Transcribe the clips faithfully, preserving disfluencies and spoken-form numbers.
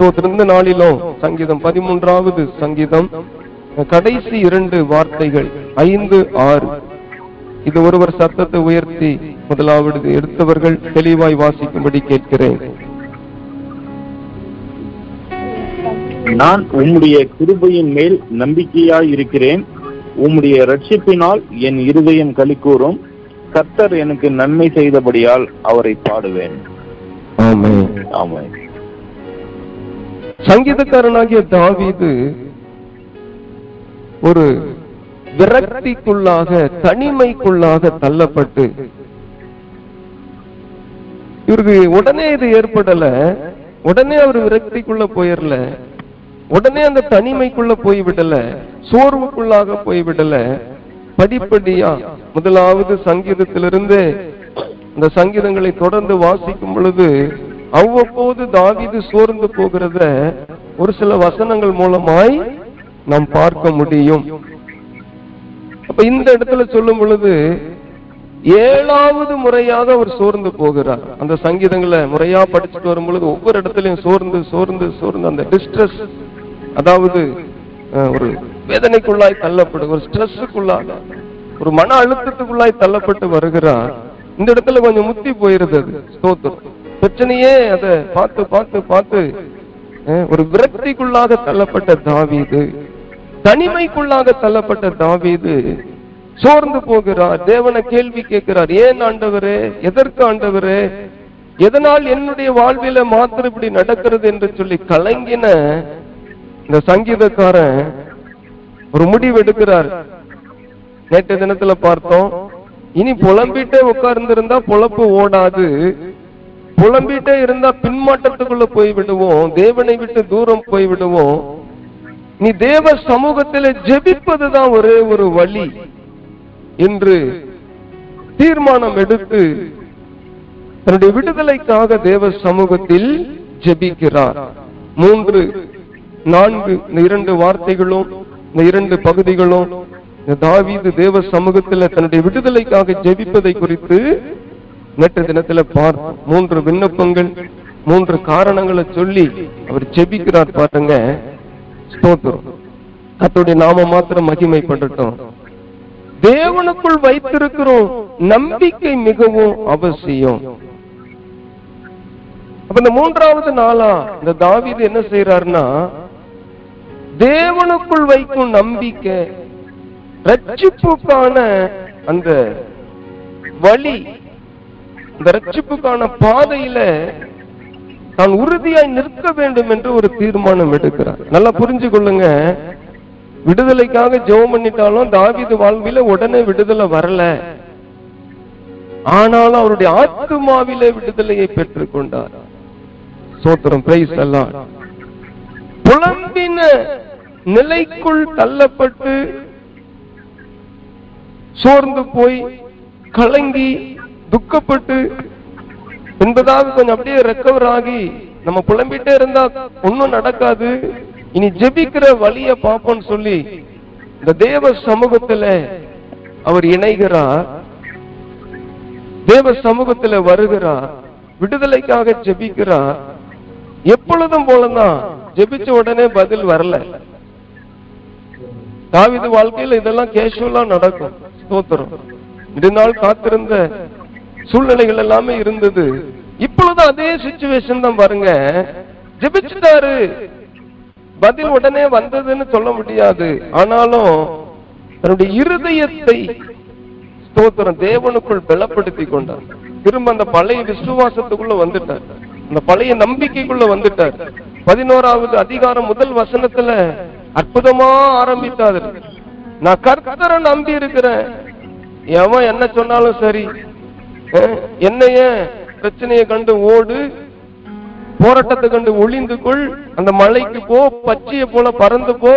ஸ்தோத்திரந்த நாளிலும் சங்கீதம் பதிமூன்றாவது சங்கீதம் கடைசி இரண்டு வார்த்தைகள் ஐந்து ஆறு. இது ஒருவர் சத்தத்தை உயர்த்தி முதலாவது எடுத்தவர்கள் தெளிவாய் வாசிக்கும்படி கேட்கிறேன். நான் உம்முடைய கிருபையின் மேல் நம்பிக்கையாய் இருக்கிறேன், உம்முடைய இரட்சிப்பினால் என் இருதயம் களிகூரும். கர்த்தர் எனக்கு நன்மை செய்தபடியால் அவரை பாடுவேன். ஆமென் ஆமென். சங்கீதக்காரனாகிய தாவீது ஒரு விரக்திக்குள்ளாக தனிமைக்குள்ளாக தள்ளப்பட்டு இவருக்கு உடனே இது ஏற்படல, உடனே அவர் விரக்திக்குள்ள போயிடல, உடனே அந்த தனிமைக்குள்ள போய்விடல, சோர்வுக்குள்ளாக போய்விடல. படிப்படியா முதலாவது சங்கீதத்திலிருந்து இந்த சங்கீதங்களை தொடர்ந்து வாசிக்கும் பொழுது அவ்வப்போது தாவீது சோர்ந்து போகிறத ஒரு சில வசனங்கள் மூலமாய் நாம் பார்க்க முடியும். அப்ப இந்த இடத்துல சொல்லும் பொழுது ஏழாவது முறையாக அவர் சோர்ந்து போகிறார். அந்த சங்கீதங்களை முறையா படிச்சுட்டு வரும் பொழுது ஒவ்வொரு இடத்துலயும் சோர்ந்து சோர்ந்து சோர்ந்து அந்த டிஸ்ட்ரெஸ், அதாவது ஒரு வேதனைக்குள்ளாய் தள்ளப்படும், ஒரு ஸ்ட்ரெஸ்ஸுக்குள்ளாக ஒரு மன அழுத்தத்துக்குள்ளாய் தள்ளப்பட்டு வருகிறார். இந்த இடத்துல கொஞ்சம் முத்தி போயிருது, ஸ்தோத்திரம் பிரச்சனையே அதை பார்த்து பார்த்து பார்த்து ஒரு விரக்திக்குள்ளாக தள்ளப்பட்ட தாவீது, தனிமைக்குள்ளாக தள்ளப்பட்ட தாவீது சோர்ந்து போகிறார். தேவனை கேள்வி கேட்கிறார், ஏன் ஆண்டவரே, எதற்கு ஆண்டவரே, எதனால் என்னுடைய வாழ்வில மாத்திரம் இப்படி நடக்கிறது என்று சொல்லி கலங்கின இந்த சங்கீதக்காரன் ஒரு முடிவெடுக்கிறார். நேற்று தினத்துல பார்த்தோம், இனி புலம்பிட்டே உட்கார்ந்திருந்தா பொழப்பு ஓடாது, புலம்பிட்டே இருந்தா பின்மாற்றத்துக்குள்ள போய் விடுவோம், தேவனை விட்டு தூரம் போய் விடுவோம். நீ தேவ சமூகத்திலே ஜெபிப்பதுதான் ஒரே ஒரு வழி என்று தீர்மானம் எடுத்து தன்னுடைய விடுதலைக்காக தேவ சமூகத்தில் ஜெபிக்கிறார். மூன்று நான்கு இந்த இரண்டு வார்த்தைகளும் இந்த இரண்டு பகுதிகளும் தாவீது தேவ சமூகத்தில் தன்னுடைய விடுதலைக்காக ஜெபிப்பதை குறித்து நேற்று தினத்துல பார்த்த மூன்று விண்ணப்பங்கள் மூன்று காரணங்களை சொல்லி அவர் ஜெபிக்கிறார். பாருங்க, ஸ்தோத்திரம் கர்த்தருடைய நாம மாத்திரம் மகிமைப்படட்டும். தேவனுக்குள் வைத்திருக்கிறோம் நம்பிக்கை மிகவும் அவசியம். அப்ப இந்த மூன்றாவது நாளா இந்த தாவீது என்ன செய்யறாருன்னா, தேவனுக்குள் வைக்கும் நம்பிக்கை, ரட்சிப்புக்கான அந்த வழி, இந்த ரட்சிப்புக்கான பாதையில தான் உறுதியாய் நிற்க வேண்டும் என்று ஒரு தீர்மானம் எடுக்கிறார். நல்லா புரிஞ்சு கொள்ளுங்க, விடுதலைக்காக ஜெபம் பண்ணிட்டாலும் தாவீது வாழ்வில உடனே விடுதலை வரல, ஆனாலும் அவருடைய ஆத்துமாவிலே விடுதலையை பெற்றுக் கொண்டார். ஸ்தோத்திரம் பிரைஸ் தி லார்ட். புலம்பின நிலைக்குள் தள்ளப்பட்டு சோர்ந்து போய் கலங்கி துக்கப்பட்டு என்பதாக கொஞ்சம் அப்படியே ரெக்கவர் ஆகி, நம்ம புலம்பிட்டே இருந்தா ஒன்னும் நடக்காது, இனி ஜெபிக்கிற வழிய பாப்போம்னு சொல்லி இந்த தேவ சமூகத்துல அவர் இணைகிறார், தேவ சமூகத்துல வருகிறார், விடுதலைக்காக ஜெபிக்கிறார். எப்பொழுதும் போலதான் ஜெபிச்ச உடனே பதில் வரல. தாவீது வாழ்க்கையில இதெல்லாம் கேஷுவலா நடக்கும். ஸ்தோத்திரம், இதனால் காத்திருந்த சூழ்நிலைகள் எல்லாமே இருந்தது. இப்பொழுது அதே சிச்சுவேஷன் தான். பாருங்க, ஜெபிச்சுட்டாரு, பதில் உடனே வந்ததுன்னு சொல்ல முடியாது, ஆனாலும் தன்னுடைய இருதயத்தை ஸ்தோத்திரம் தேவனுக்குள் பலப்படுத்தி கொண்டார். திரும்ப அந்த பழைய விசுவாசத்துக்குள்ள வந்துட்டார், அந்த பழைய நம்பிக்கைக்குள்ள வந்துட்டார். பதினோராவது அதிகாரம் முதல் வசனத்துல அற்புதமா ஆரம்பித்தாரு, நான் கர்த்தரை நம்பி இருக்கிறேன், எவன் என்ன சொன்னாலும் சரி, என்னைய பிரச்சனையை கண்டு ஓடு, போராட்டத்தை கண்டு ஒளிந்துக்குள், அந்த மலைக்கு போ, பச்சைய போல பறந்து போ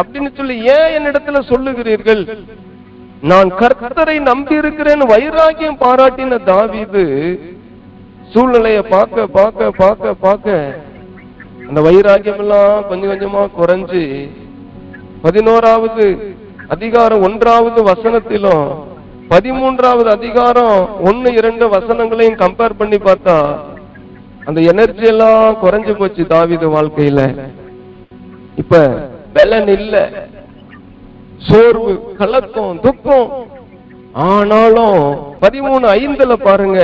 அப்படின்னு சொல்லி ஏன் என்னிடத்துல சொல்லுகிறீர்கள், நான் கர்த்தரை நம்பி இருக்கிறேன்னு வைராக்கியம் பாராட்டின தாவீது சூழ்நிலையை பார்க்க பார்க்க பார்க்க பார்க்க அந்த வைராக்கியம் எல்லாம் கொஞ்சம் கொஞ்சமா குறைஞ்சு பதினோராவது அதிகாரம் ஒன்றாவது வசனத்திலும் பதிமூன்றாவது அதிகாரம் ஒன்னு இரண்டு வசனங்களையும் கம்பேர் பண்ணி பார்த்தா அந்த எனர்ஜி எல்லாம் குறைஞ்சு போச்சு தாவீது வாழ்க்கையில. இப்ப பலன் இல்ல, சோர்வு, கலக்கம், துக்கம். ஆனாலும் பதிமூணு ஐந்துல பாருங்க,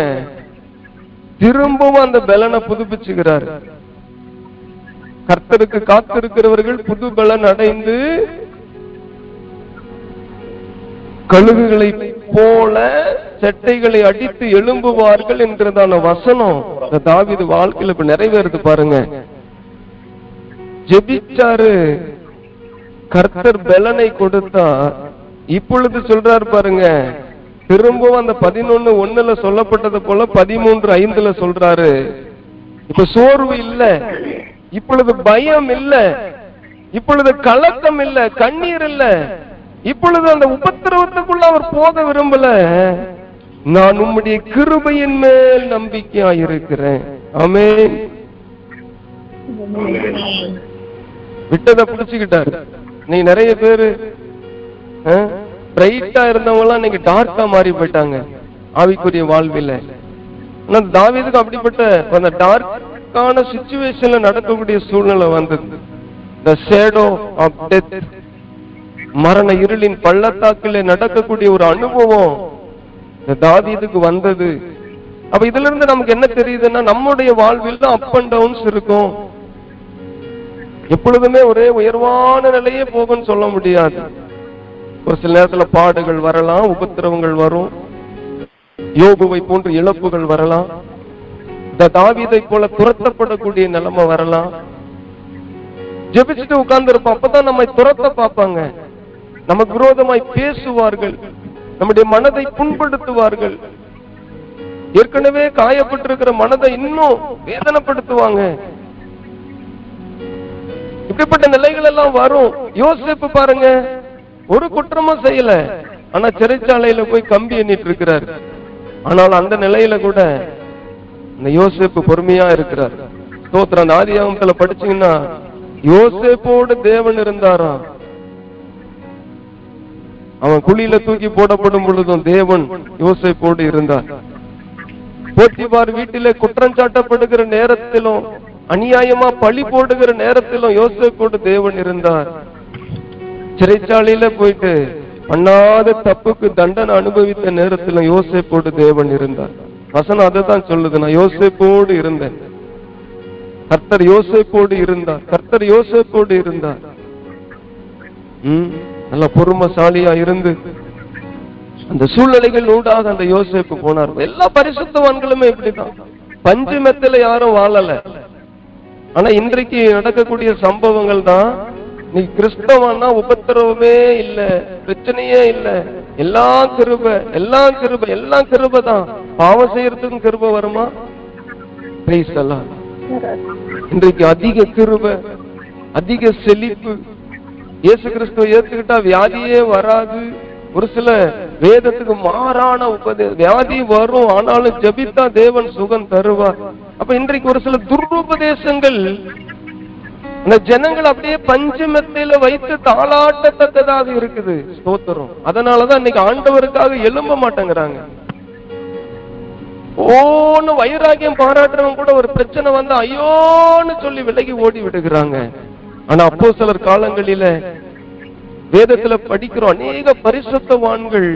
திரும்பவும் அந்த பலனை புதுப்பிச்சுக்கிறார். கர்த்தருக்கு காத்திருக்கிறவர்கள் புது பலன் அடைந்து கழுகுகளை போல செட்டைகளை அடித்து எழும்புவார்கள் என்றதான வசனம் தாவீது வாழ்க்கையில இப்ப நிறைவேறுது பாருங்க. ஜெபிச்சாரு, கர்த்தர் பலனை கொடுத்தா. இப்பொழுது சொல்றாரு பாருங்க, திரும்பவும் அந்த பதினொன்னு ஒண்ணுல சொல்லப்பட்டது போல பதிமூன்று ஐந்துல சொல்றாரு. இப்ப சோர்வு இல்ல, இப்பொழுது பயம் இல்ல, இப்பொழுது கலக்கம் இல்ல, கண்ணீர் இல்ல, இப்பொழுது அந்த உபத்திரவத்துக்குள்ள அவர் போக விரும்பல. நான் உம்முடைய கிருபையின் மேல் நம்பிக்கையா இருக்கிறேன். ஆமென். விட்டத புடிச்சுக்கிட்டாரு. நீ நிறைய பேரு பிரைட்டா இருந்தவங்க எல்லாம் நீங்க டார்க்கா மாறி போயிட்டாங்க ஆவிக்குரிய வாழ்வில. ஆனா தாவீதுக்கு அப்படிப்பட்ட அந்த டார்க்கான சிச்சுவேஷன்ல நடக்கக்கூடிய சூழ்நிலை வந்தது. தி ஷேடோ ஆஃப் டெத், மரண இருளின் பள்ளத்தாக்கிலே நடக்கக்கூடிய ஒரு அனுபவம் தாவீதுக்கு வந்தது. அப்ப இதுல இருந்து நமக்கு என்ன தெரியுதுன்னா, நம்முடைய வாழ்வில் தான் அப் அண்ட் டவுன்ஸ் இருக்கும். எப்பொழுதுமே ஒரே உயர்வான நிலையே போகும்னு சொல்ல முடியாது. ஒரு சில நேரத்துல பாடுகள் வரலாம், உபத்திரவங்கள் வரும், யோபுவை போன்ற இழப்புகள் வரலாம், தாவீதை போல துரத்தப்படக்கூடிய நிலைமை வரலாம். ஜெபிச்சுட்டு உட்கார்ந்து இருப்போம், அப்பதான் நம்மை துரத்த பார்ப்பாங்க, நமக்கு விரோதமாய் பேசுவார்கள், நம்முடைய மனதை புண்படுத்துவார்கள், ஏற்கனவே காயப்பட்டிருக்கிற மனதை இன்னும் வேதனைப்படுத்துவாங்க. இப்படிப்பட்ட நிலைகள் எல்லாம் வரும். யோசேப்பு பாருங்க, ஒரு குற்றமும் செய்யல, ஆனா சிறைச்சாலையில போய் கம்பி எண்ணிட்டு இருக்கிறார். ஆனால் அந்த நிலையில கூட இந்த யோசேப்பு பொறுமையா இருக்கிறார். ஸ்தோத்திரம். ஆதியாகமத்துல படிச்சீங்கன்னா யோசேப்போடு தேவன் இருந்தாராம். அவன் குழியில தூக்கி போடப்படும் பொழுதும் தேவன் யோசேப்போடு இருந்தார். போத்திபார் வீட்டிலே குற்றம் சாட்டப்படுகிற நேரத்திலும், அநியாயமா பழி போடுகிற நேரத்திலும் யோசேப்போடு தேவன் இருந்தார். சிறைச்சாலையில போயிட்டு பண்ணாத தப்புக்கு தண்டனை அனுபவித்த நேரத்திலும் யோசேப்போடு தேவன் இருந்தார். வசனம் அதை தான் சொல்லுது, நான் யோசேப்போடு இருந்தேன், கர்த்தர் யோசேப்போடு இருந்தார், கர்த்தர் யோசேப்போடு இருந்தார். உம் நல்ல பொறுமைசாலியா இருந்து அந்த சூழ்நிலைகள் ஊடாக அந்த யோசேப்பு போனார். எல்லா பரிசுத்தவான்களுமே இப்படிதான், பஞ்சு மெத்தல யாரும் வாழல. ஆனா இன்றைக்கு நடக்கக்கூடிய சம்பவங்கள் தான். நீ கிறிஸ்தவன்னா உபத்திரவமே இல்ல, பிரச்சனையே இல்ல, எல்லா கிருபை, எல்லா கிருபை, எல்லா கிருபை தான். பாவம் செய்யறதுக்கும் கிருபை வருமா? Praise Allah. இன்றைக்கு அதிக கிருபை, அதிக செழிப்பு. இயேசு கிறிஸ்துவை ஏத்துக்கிட்டா வியாதியே வராது. ஒரு சில வேதத்துக்கு மாறான உபதே வியாதி வரும், ஆனாலும் ஜெபித்தா தேவன் சுகம் தருவார். அப்ப இன்றைக்கு ஒரு சில துருபதேசங்கள் அந்த ஜனங்கள் அப்படியே பஞ்சு மெத்தையில வைத்து தாளாட்டத்தக்கதாக இருக்குது. ஸ்தோத்திரம். அதனாலதான் இன்னைக்கு ஆண்டவருக்காக எழும்ப மாட்டேங்கிறாங்க. ஓன்னு வைராக்கியம் பாராட்டுறவங்க கூட ஒரு பிரச்சனை வந்து ஐயோன்னு சொல்லி விலகி ஓடி விடுகிறாங்க. ஆனா அப்போ சிலர் காலங்களில வேதத்துல படிக்கிறோம், அநேக பரிசுத்தவான்கள்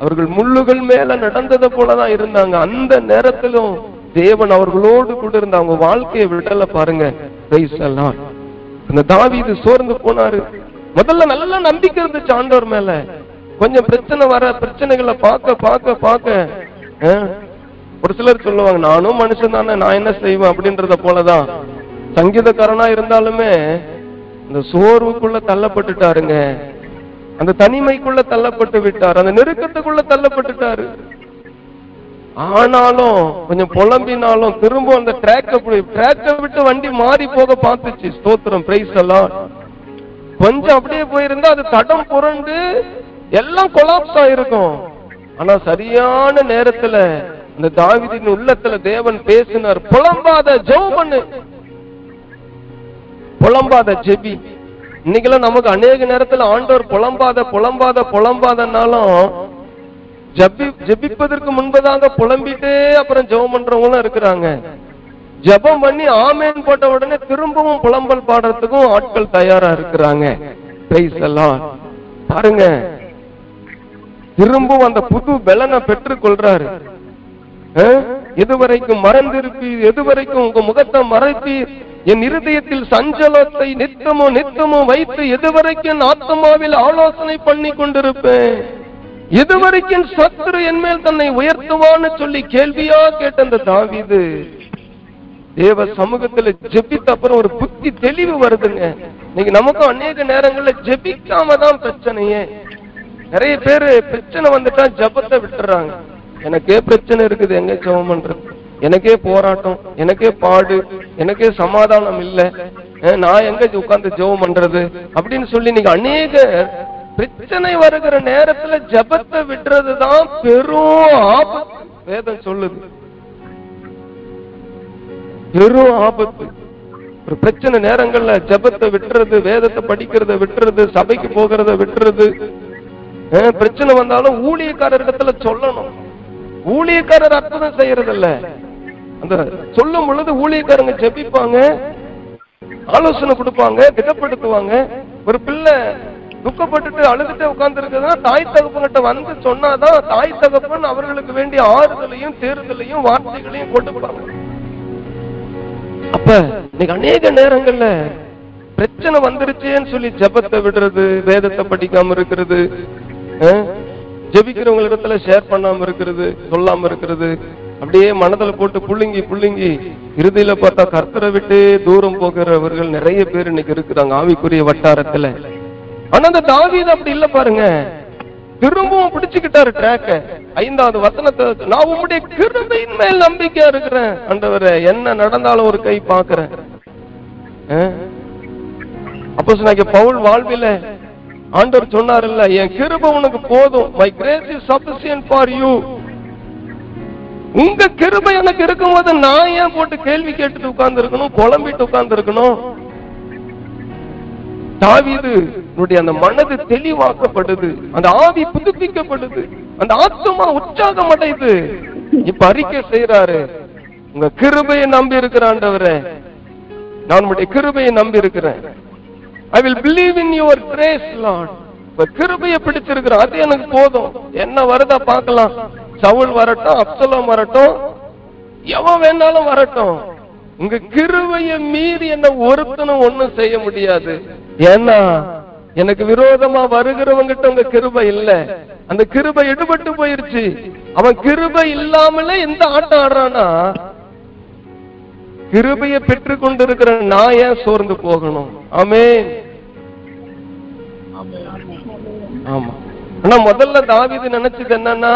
அவர்கள் முள்ளுகள் மேல நடந்ததை போலதான் இருந்தாங்க. அந்த நேரத்திலும் தேவன் அவர்களோடு கூட இருந்த அவங்க வாழ்க்கையை விடல பாருங்க. இந்த தாவீது சோர்ந்து போனாரு. முதல்ல நல்லா நம்பிக்கை இருந்துச்சு ஆண்டவர் மேல. கொஞ்சம் பிரச்சனை வர, பிரச்சனைகளை பார்க்க பார்க்க பார்க்க ஒரு சிலர் சொல்லுவாங்க, நானும் மனுஷன் தானே, நான் என்ன செய்வேன் அப்படின்றத போலதான் சங்கீதக்காரனா இருந்தாலுமே இந்த சோர்வுக்குள்ள தள்ளப்பட்டுட்டாருங்க, அந்த தனிமைக்குள்ள தள்ளப்பட்டு விட்டார், அந்த நெருக்கத்துக்குள்ள தள்ளப்பட்டுட்டாரு. ஆனாலும் கொஞ்சம் புலம்பினாலும் திரும்ப அந்த ட்ராக்க ட்ராக்க விட்டு வண்டி மாறி போக பார்த்துச்சு. ஸ்தோத்திரம். Praise Allah. கொஞ்சம் அப்படியே போயிருந்தா அது தடம் புரண்டு எல்லாம் கொலாப்ஸ் ஆயிருக்கும். ஆனா சரியான நேரத்துல அந்த தாவீதின் உள்ளத்துல தேவன் பேசினார், புலம்பாத ஜெபம் பண்ணு, புலம்பாத ஜெபி. இன்னைக்கெல்லாம் நமக்கு அநேக நேரத்துல ஆண்டவர் புலம்பாத புலம்பாத புலம்பாதனாலும் ஜெபி ஜெபிப்பதற்கு முன்பதாக புலம்பிட்டே அப்புறம் ஜெபம் பண்றவங்களும் இருக்கிறாங்க. ஜபம் பண்ணி ஆமேன் போட்ட உடனே திரும்பவும் புலம்பல் பாடுறதுக்கும் ஆட்கள் தயாரா இருக்கிறாங்க. பாருங்க, திரும்பவும் அந்த புது பலனை பெற்றுக் கொள்றாரு. எதுவரைக்கும் மறந்திருப்பி, எதுவரைக்கும் உங்க முகத்தை மறைப்பி, என் இருதயத்தில் சஞ்சலத்தை நித்தமோ நித்தமோ வைத்து எதுவரைக்கும் என் ஆத்மாவில் ஆலோசனை பண்ணி கொண்டிருப்பேன், எதுவரைக்கும் சத்துரு என்மேல் தன்னை உயர்த்துவான்னு சொல்லி கேள்வியா கேட்ட அந்த தாவீது தேவ சமூகத்துல ஜெபித்த அப்புறம் ஒரு புத்தி தெளிவு வருதுங்க. நீங்க நமக்கும் அநேக நேரங்கள்ல ஜெபிக்காம தான் பிரச்சனையே. நிறைய பேரு பிரச்சனை வந்துட்டா ஜபத்தை விட்டுறாங்க. எனக்கே பிரச்சனை இருக்குது, எங்க ஜபம் பண்றது, எனக்கே போராட்டம், எனக்கே பாடு, எனக்கே சமாதானம் இல்லை, நான் எங்க உட்கார்ந்து ஜபம் பண்றது அப்படின்னு சொல்லி நீங்க அநேக பிரச்சனை வருகிற நேரத்துல ஜபத்தை விடுறதுதான் பெரும் ஆபத்து. வேதம் சொல்லுது பெரும் ஆபத்து. ஒரு பிரச்சனை நேரங்கள்ல ஜபத்தை விட்டுறது, வேதத்தை படிக்கிறத விட்டுறது, சபைக்கு போகிறத விட்டுறது. பிரச்சனை வந்தாலும் ஊழியக்காரர் இடத்துல சொல்லணும். ஊழியக்காரர் அற்புதம் செய்யறது இல்ல, அந்த சொல்லும் பொழுது ஊழியக்காரங்க ஜெபிப்பாங்க, ஆலோசனை கொடுப்பாங்க, திடப்படுத்துவாங்க. ஒரு பிள்ளை துக்கப்பட்டுட்டு அழுதுட்டு உட்கார்ந்து இருக்குதுன்னா தாய் தகப்பன்கிட்ட வந்து சொன்னாதான் தாய் தகப்பன் அவர்களுக்கு வேண்டிய ஆறுதலையும் தேர்தலையும் வார்த்தைகளையும் கொடுப்பாங்க. அப்ப இன்னைக்கு அநேக நேரங்கள்ல பிரச்சனை வந்துருச்சேன்னு சொல்லி ஜபத்தை விடுறது, வேதத்தை படிக்காம இருக்கிறது, ஜெபிக்கிறவங்க இடத்துல ஷேர் பண்ணாம இருக்கிறது, சொல்லாம இருக்கிறது, அப்படியே மனதில் போட்டு புள்ளிங்கி புள்ளிங்கி இறுதியில பார்த்தா கர்த்தரை விட்டு தூரம் போகிறவர்கள் நிறைய பேர் இன்னைக்கு இருக்கிறாங்க ஆவிக்குரிய வட்டாரத்துல. ஆனா அந்த தாவீது அப்படி இல்ல பாருங்க, திரும்பவும் பிடிச்சுக்கிட்டாரு ட்ராக்க. ஐந்தாவது வசனத்தை, நான் உங்களுடைய கிருபையின் மேல் நம்பிக்கையா இருக்கிறேன் ஆண்டவரே, என்ன நடந்தாலும் ஒரு கை பாக்குறேன். அப்போஸ்தலனாகிய பவுல் வாழ்வில ஆண்டவர் சொன்னார் இல்ல, என் கிருபை உனக்கு போதும், my grace is sufficient for you. உங்க கிருபை எனக்கு இருக்கும்போது நான் ஏன் போட்டு கேள்வி கேட்டுட்டு உட்கார்ந்து இருக்கணும், குழம்பிட்டு உட்கார்ந்து இருக்கணும்? தாவீது அந்த மனது தெளிவாக்கப்படுது, அந்த ஆவி புதுப்பிக்கப்படுது, அந்த ஆத்மா உற்சாகம் அடைது. இப்ப அறிக்கை செய்யறாரு, உங்க கிருபையை நம்பி இருக்கிற ஆண்டவரே, நான் உடைய கிருபையை நம்பி இருக்கிறேன். I will believe in your grace, Lord. கிருபையை பிடிச்சிருக்கிறேன், அது எனக்கு போதும். என்ன வருதா பார்க்கலாம், சவுல் வரட்டும், அப்சலோம் வரட்டும், எவன் வேணாலும் வரட்டும், உங்க கிருபையை மீறி என்ன ஒருத்தனும் ஒண்ணும் செய்ய முடியாது. ஏன்னா எனக்கு விரோதமா வருகிறவங்கிட்ட உங்க கிருபை இல்ல, அந்த கிருபை எடுபட்டு போயிருச்சு. அவன் கிருபை இல்லாமலே எந்த ஆட்டம் ஆடுறானா, கிருபையை பெற்றுக் கொண்டிருக்கிற நான் ஏன் சோர்ந்து போகணும்? ஆமென். ஆமா, ஆனா முதல்ல தாவீது நினைச்சது என்னன்னா,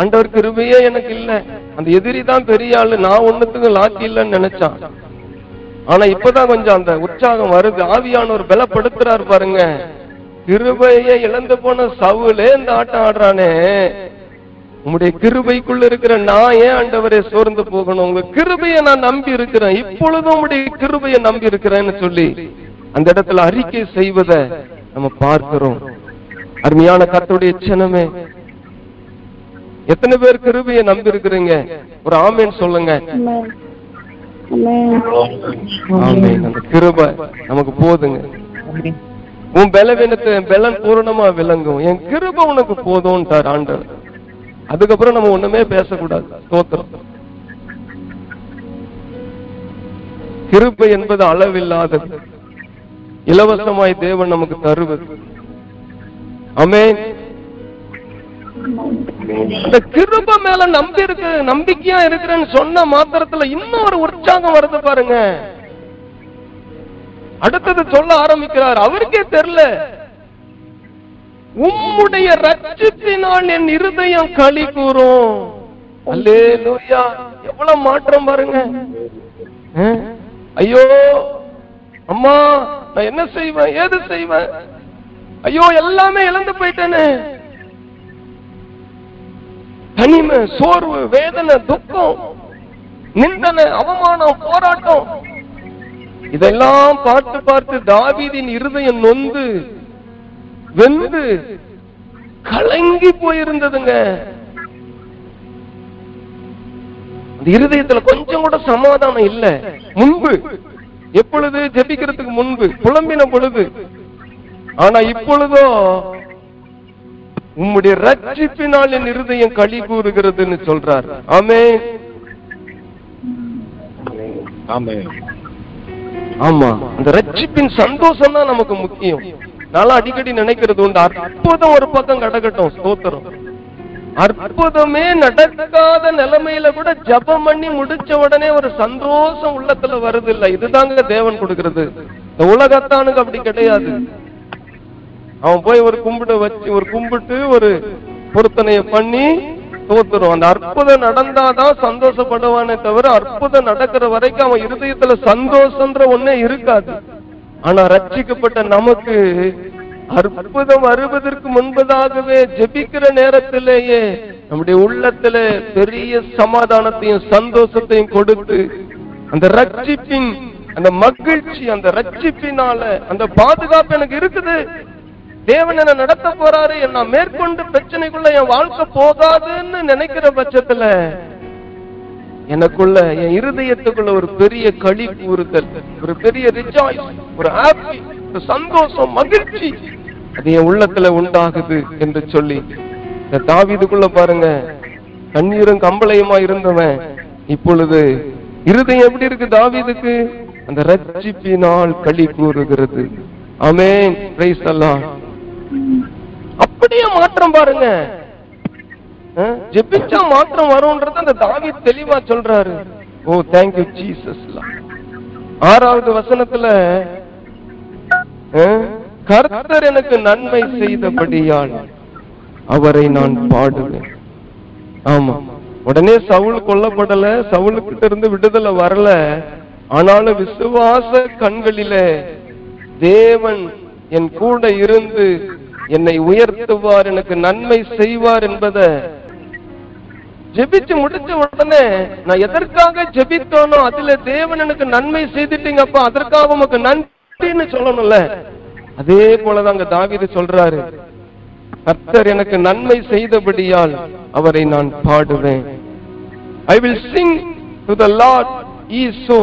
ஆண்டவர் கிருபையே எனக்கு இல்ல, அந்த எதிரி தான் பெரிய ஆளு, நான் ஒண்ணுத்துக்கு லாக்கி இல்லைன்னு நினைச்சான். ஆனா இப்பதான் கொஞ்சம் அந்த உற்சாகம் வருது, ஆவியானவர் பலப்படுத்துறாரு பாருங்க. கிருபையை இழந்து போன சவுலே இந்த ஆட்டம் ஆடுறானே, உங்களுடைய கிருபைக்குள்ள இருக்கிற நான் ஏன் ஆண்டவரே சோர்ந்து போகணும்? உங்க கிருபையை நான் நம்பி இருக்கிறேன், இப்பொழுதும் உங்களுடைய கிருபையை நம்பி இருக்கிறேன்னு சொல்லி அந்த இடத்துல அறிக்கை செய்வதை நம்ம பார்க்கிறோம். அருமையான கர்த்தருடைய ஜனமே, எத்தனை பேர் கிருபையை நம்பி இருக்கிறீங்க? ஒரு ஆமேன் சொல்லுங்க. ஆமேன். அந்த கிருபை நமக்கு போதுங்க, உன் பலவீனத்தை பலன் பூரணமா விளங்கும், என் கிருபை உனக்கு போதும்ன்றார் ஆண்டவர். அதுக்கப்புறம் நம்ம ஒண்ணுமே பேசக்கூடாது. ஸ்தோத்திரம். கிருபை என்பது அளவில்லாதது, இலவசமாய் தேவன் நமக்கு தருவது. ஆமென். அந்த கிருபை மேல நம்பி இருக்கு, நம்பிக்கையா இருக்கிறேன்னு சொன்ன மாத்திரத்துல இன்னும் ஒரு உற்சாகம் வருது பாருங்க. அடுத்தது சொல்ல ஆரம்பிக்கிறார், அவருக்கே தெரியல, உம்முடைய ரட்சிப்பினால் என் இருதயம் களி கூறும். அல்லேலூயா. எவ்வளவு மாற்றம் பாருங்க. ஐயோ அம்மா, நான் என்ன செய்வேன், ஏது செய்வேன், ஐயோ எல்லாமே இழந்து போயிட்டேனே, தனிமை, சோர்வு, வேதனை, துக்கம், நிந்தனை, அவமானம், போராட்டம், இதெல்லாம் பார்த்து பார்த்து தாவீதின் இருதயம் நொந்து வெந்து கலங்கி போயிருந்ததுங்க. இந்த இருதயத்துல கொஞ்சம் கூட சமாதானம் இல்ல. முன்பு எப்பொழுது ஜெபிக்கிறதுக்கு முன்பு புலம்பின பொழுது, ஆனா இப்பொழுதோ உம்முடைய ரட்சிப்பினால் என் இருதயம் களி கூறுகிறதுன்னு சொல்றார். ஆமென் ஆமென். ஆமா, அந்த ரட்சிப்பின் சந்தோஷம் தான் நமக்கு முக்கியம். நானும் அடிக்கடி நினைக்கிறது உண்டு, அற்புதம் ஒரு பக்கம் கடக்கட்டும் ஸ்தோத்திரம், அற்புதமே நடக்காத நிலைமையில கூட ஜபம் பண்ணி முடிச்ச உடனே ஒரு சந்தோஷம் உள்ளத்துல வருது இல்ல. இதுதாங்க தேவன் கொடுக்கிறது. இந்த உலகத்தானுக்கு அப்படி கிடையாது. அவன் போய் ஒரு கும்பிட வச்சு ஒரு கும்பிட்டு ஒரு பொருத்தனைய பண்ணி தோத்துரும். அந்த அற்புதம் நடந்தாதான் சந்தோஷப்படுவானே தவிர, அற்புதம் நடக்கிற வரைக்கும் அவன் இருதயத்துல சந்தோஷம்ன்ற ஒன்னே இருக்காது. ஆனா ரட்சிக்கப்பட்ட நமக்கு அற்புதம் வருவதற்கு முன்பதாகவே ஜெபிக்கிற நேரத்திலேயே நம்முடைய உள்ளத்துல பெரிய சமாதானத்தையும் சந்தோஷத்தையும் கொடுத்து அந்த ரட்சிப்பின் அந்த மகிழ்ச்சி, அந்த ரட்சிப்பினால அந்த பாதுகாப்பு எனக்கு இருக்குது. தேவன் என்ன நடத்த போறாரு, நான் மேற்கொண்டு பிரச்சனைக்குள்ள என் வாழ்க்கை போகாதுன்னு நினைக்கிற பட்சத்துல எனக்குள்ள என் இருதயத்துக்குள்ள ஒரு பெரிய களி கூறுதல், ஒரு பெரிய ரிஜாய்ஸ், ஒரு ஹாப்பி, ஒரு சந்தோஷம், மகிழ்ச்சி அது என் உள்ளத்துல உண்டாகுது என்று சொல்லி இந்த தாவீதுக்குள்ள பாருங்க, கண்ணீரும் கம்பளையுமா இருந்தவன் இப்பொழுது இருதயம் எப்படி இருக்கு தாவீதுக்கு? அந்த ரட்சிப்பினால் களி கூறுகிறது. ஆமென், பிரைஸ் அல்லாஹ். அப்படியே மாற்றம் பாருங்க, ஜெபிச்சா மாற்றம் வரும்ன்றது அந்த தாவீது தெளிவா சொல்றாரு. Oh thank you Jesus. ஆறாவது வசனத்துல கர்த்தர் எனக்கு நன்மை செய்தபடியால் அவரை நான் பாடுவேன். ஆமா, உடனே சவுல் கொல்லப்படல, சவுலுக்கிட்ட இருந்து விடுதலை வரல, ஆனாலும் விசுவாச கண்களில தேவன் என் கூட இருந்து என்னை உயர்த்துவார், எனக்கு நன்மை செய்வார் என்பதை ஜெபிச்சு முடிச்ச உடனே நான் எதற்காக ஜெபித்தோனோ அதுல தேவன் எனக்கு நன்மை செய்துட்டீங்க, அப்ப அதற்காக உமக்கு நன்றின்னு சொல்லணும்ல. அதே போலதாங்க தாவீது சொல்றாரு, கர்த்தர் எனக்கு நன்மை செய்தபடியால் அவரை நான் பாடுவேன். I will sing to the Lord, he is so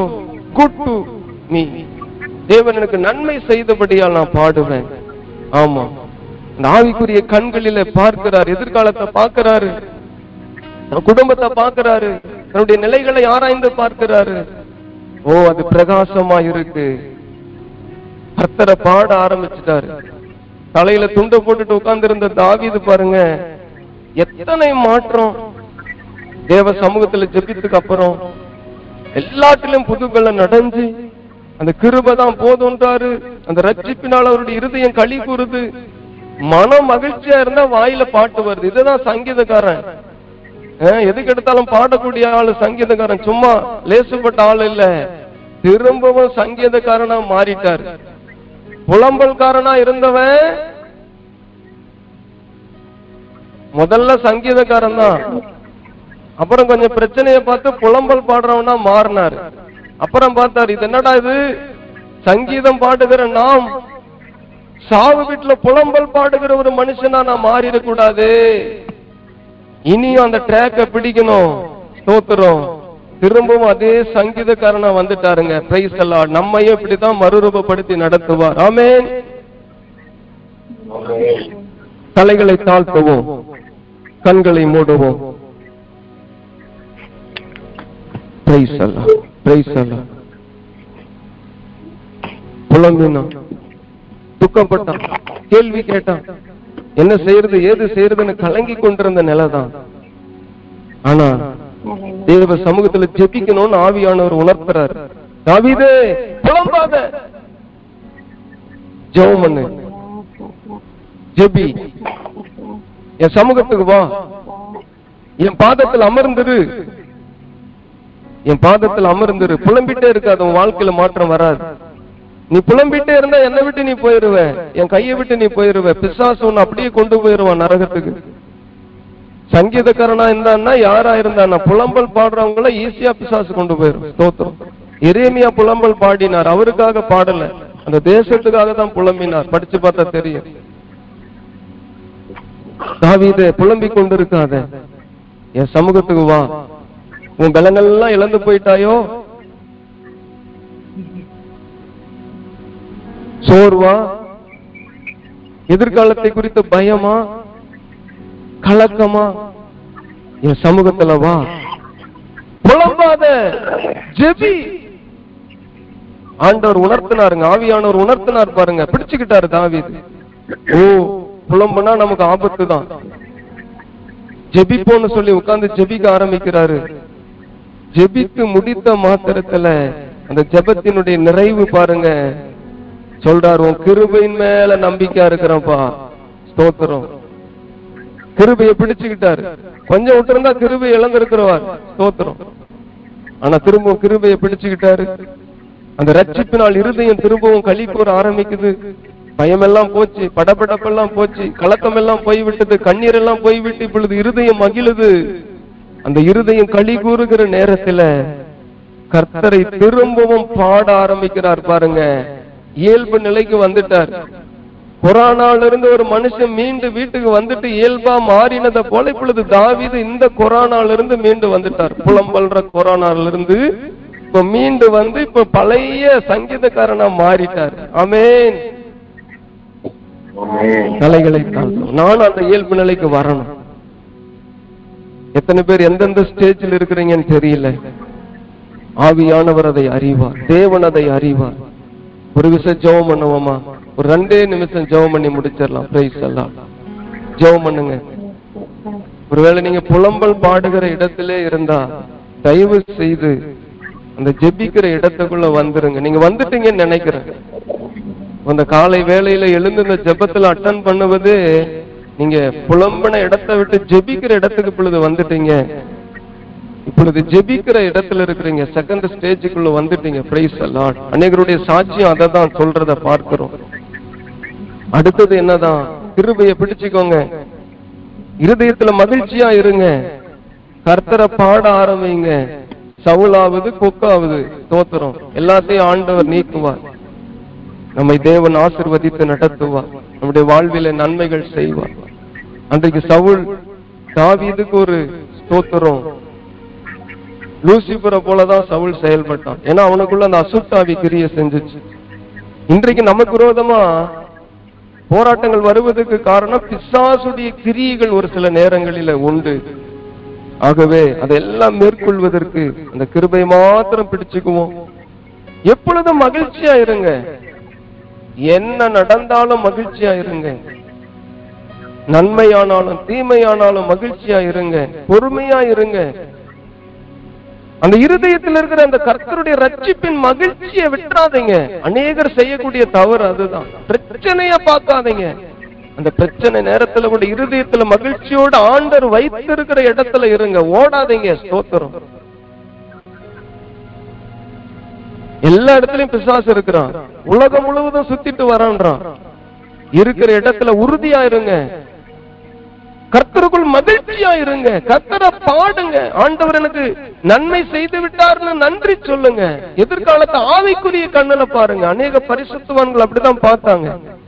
good to me. தேவன் எனக்கு நன்மை செய்தபடியால் நான் பாடுவேன். ஆமா, ஆவிக்குரிய கண்களில பார்க்கிறார், எதிர்காலத்தை பார்க்கிறாரு, குடும்பத்தை பார்க்கிறாரு, தன்னுடைய நிலைகளை ஆராய்ந்து பார்க்கிறாரு. ஓ அது பிரகாசமா இருக்கு. கர்த்தரை பாட ஆரம்பிச்சுட்டாரு. தலையில துண்டை போட்டுட்டு உட்கார்ந்து இருந்த தாவீது பாருங்க எத்தனை மாற்றம். தேவ சமூகத்துல ஜெபித்துக்கு அப்புறம் எல்லாத்திலும் புதுகளை நடந்து அந்த கிருபை தான் போதுன்றாரு. அந்த ரட்சிப்பினால் அவருடைய இருதயம் களி கூறுது. மன மகிழ்ச்சியா இருந்தா வாயில பாட்டு வருது. இதுதான் சங்கீதக்காரன். எதுக்கு எடுத்தாலும் பாடக்கூடிய ஆளு சங்கீதக்காரன். சும்மா லேசுப்பட்ட ஆள் இல்ல. திரும்பவும் சங்கீதக்காரனா மாறிட்டாரு. புலம்பல்காரனா இருந்தவன் முதல்ல சங்கீதக்காரன் தான், அப்புறம் கொஞ்சம் பிரச்சனைய பார்த்து புலம்பல் பாடுறவனா மாறினாரு. அப்புறம் பார்த்தாரு இது என்னடா இது, சங்கீதம் பாடுகிற நாம் சாவு வீட்டுல புலம்பல் பாடுகிற ஒரு மனுஷனா நான் மாறிடக் கூடாது, இனியும் அந்த ட்ராக்க பிடிக்கணும். ஸ்தோத்திரம். திரும்பவும் அதே சங்கீதக்காரனா வந்துட்டாருங்க. Praise the Lord. நம்மையே இப்படிதான் மறுரூபப்படுத்தி நடத்துவார். ஆமென். தலைகளை தாழ்த்துவோம், கண்களை மூடுவோம். Praise the Lord, praise the Lord. புலம்பினா, துக்கப்பட்டான், கேள்வி கேட்டான், என்ன செய்யறது ஏது செய்யறதுன்னு கலங்கி கொண்டிருந்த நிலைதான். ஆனா தேவ சமூகத்துல ஜெபிக்கணும்னு ஆவியானவர் உணர்த்துறாரு. தாவீதே புலம்பாத, ஜெபம் பண்ணு, ஜெபி, என் சமூகத்துக்கு வா, என் பாதத்தில் அமர்ந்துரு, என் பாதத்தில் அமர்ந்துரு. புலம்பிட்டே இருக்காது, உன் வாழ்க்கையில மாற்றம் வராது. நீ புலம்பிட்டே இருந்தா என்னை விட்டு நீ போயிருவ, என் கையை விட்டு நீ போயிருவ, பிசாசு உன்னை அப்படியே கொண்டு போயிருவான் நரகத்துக்கு. சங்கீதக்காரனா இருந்தான்னா யாரா இருந்தான்னா புலம்பல் பாடுறவங்கள ஈஸியா பிசாசு கொண்டு போயிரும். ஸ்தோத்திரம். எரேமியா புலம்பல் பாடினார், அவருக்காக பாடல, அந்த தேசத்துக்காக தான் புலம்பினார். படிச்சு பார்த்தா தெரியும். தாவீதே புலம்பிக் கொண்டிருக்காத, என் சமூகத்துக்கு வா, உன் கலங்கள் எல்லாம் இழந்து போயிட்டாயோ, சோர்வா, எதிர்காலத்தை குறித்து பயமா, கலக்கமா? என் சமூகத்துல வா, புலம்பாத, ஜெபி. ஆண்டவர் உணர்த்தினாருங்க, ஆவியானவர் உணர்த்தினார் பாருங்க, பிடிச்சுக்கிட்டாரு தாவீது. ஓ, புலம்புனா நமக்கு ஆபத்து தான், ஜெபிப்போன்னு சொல்லி உட்கார்ந்து ஜெபிக்க ஆரம்பிக்கிறாரு. ஜெபித்து முடித்த மாத்திரத்துல அந்த ஜெபத்தினுடைய நிறைவு பாருங்க, சொல்றாரு, உன் கிருபையின் மேல நம்பிக்கையா இருக்கிறப்பா, ஸ்தோத்திரம். கிருபையை பிடிச்சுக்கிட்டாரு. கொஞ்சம் விட்டு இருந்தா கிருபை இழந்திருக்கிறவார், ஸ்தோத்திரம். ஆனா திரும்பவும் கிருபையை பிடிச்சுக்கிட்டாரு. அந்த ரட்சிப்பினால் இருதயம் திரும்பவும் களிப்போற ஆரம்பிக்குது. பயமெல்லாம் போச்சு, படபடப்பெல்லாம் போச்சு, கலக்கம் எல்லாம் போய்விட்டது, கண்ணீர் எல்லாம் போய்விட்டு இப்பொழுது இருதயம் மகிழுது. அந்த இருதயம் களி கூறுகிற நேரத்துல கர்த்தரை திரும்பவும் பாட ஆரம்பிக்கிறார் பாருங்க. இயல்பு நிலைக்கு வந்துட்டார். கொரோனால இருந்து ஒரு மனுஷன் மீண்டு வீட்டுக்கு வந்துட்டு இயல்பா மாறினதை போல இப்பொழுது தாவீது இந்த கொரோனால இருந்து மீண்டு வந்துட்டார். புலம்பல்ற கொரோனால இருந்து இப்ப மீண்டு வந்து இப்ப பழைய சங்கீதக்காரனா மாறிட்டார். ஆமென். நிலைகளை தாழ்த்தும். நானும் அந்த இயல்பு நிலைக்கு வரணும். எத்தனை பேர் எந்தெந்த ஸ்டேஜில் இருக்கிறீங்கன்னு தெரியல. ஆவியானவர் அதை அறிவார், தேவன் அதை அறிவார். ஒரு விஷயம் ஜெபம் பண்ணுவோமா? ஒரு ரெண்டே நிமிஷம் ஜெபம் பண்ணி முடிச்சிடலாம். பிரைஸ் எல்லாம் ஜெபம் பண்ணுங்க. ஒருவேளை நீங்க புலம்பல் பாடுகிற இடத்திலே இருந்தா தயவு செய்து அந்த ஜெபிக்கிற இடத்துக்குள்ள வந்துருங்க. நீங்க வந்துட்டீங்கன்னு நினைக்கிறேன். அந்த காலை வேளையில எழுந்து இந்த ஜெபத்துல அட்டன் பண்ணுவது, நீங்க புலம்பன இடத்தை விட்டு ஜெபிக்கிற இடத்துக்கு இப்பொழுது வந்துட்டீங்க. இப்பொழுது ஜெபிக்கிற இடத்துல இருக்கிறீங்க, செகண்ட் ஸ்டேஜுக்குள்ள வந்துட்டீங்க. பிரைஸ் எல்லாம். அநேகருடைய சாட்சியம் அதை தான் சொல்றத பார்க்கிறோம். அடுத்தது என்னதான், கிருபையை பிடிச்சுக்கோங்க, இருதயத்துல மகிழ்ச்சியா இருங்க, கர்த்தரை பாட ஆரம்பிங்க. சவுலாவது கொக்காவது, தோத்திரம், எல்லாத்தையும் ஆண்டவர் நீக்குவார். நம்மை தேவன் ஆசிர்வதித்து நடத்துவார். நம்முடைய வாழ்வில நன்மைகள் செய்வார். அன்றைக்கு சவுல் தாவீதுக்கு ஒரு ஸ்தோத்திரம். லூசிபரை போலதான் சவுல் செயல்பட்டான். ஏன்னா அவனுக்குள்ள அந்த அசுத்தாவி கிரிய செஞ்சிச்சு. இன்றைக்கு நமக்கு விரோதமா போராட்டங்கள் வருவதற்கு காரணம் பிசாசுடைய கிரியைகள் ஒரு சில நேரங்களில உண்டு. ஆகவே அதெல்லாம் மேற்கொள்வதற்கு அந்த கிருபை மாத்திரம் பிடிச்சுக்குவோம். எப்பொழுதும் மகிழ்ச்சியா இருங்க. என்ன நடந்தாலும் மகிழ்ச்சியா இருங்க. நன்மையானாலும் தீமையானாலும் மகிழ்ச்சியா இருங்க, பொறுமையா இருங்க. அந்த இருதயத்தில் இருக்கிற அந்த கர்த்தருடைய ரட்சிப்பின் மகிழ்ச்சியை விட்டுறாதீங்க. அநேகர் செய்யக்கூடிய தவறு அதுதான். பிரச்சனையா பார்க்காதீங்க. அந்த பிரச்சனை நேரத்துல கூட இருதயத்துல மகிழ்ச்சியோட ஆண்டர் வைத்திருக்கிற இடத்துல இருங்க, ஓடாதீங்க. ஸ்தோத்திரம். எல்லா இடத்துலயும் பிசாசு இருக்கிறான், உலகம் முழுவதும் சுத்திட்டு வரான்றான். இருக்கிற இடத்துல உறுதியா இருங்க, கர்த்தருக்குள் மகிழ்ச்சியா இருங்க, கர்த்தரை பாடுங்க. ஆண்டவர் எனக்கு நன்மை செய்து விட்டார்னு நன்றி சொல்லுங்க. எதிர்காலத்தை ஆவிக்குரிய கண்ணுல பாருங்க. அநேக பரிசுத்தவான்கள் அப்படிதான் பார்த்தாங்க.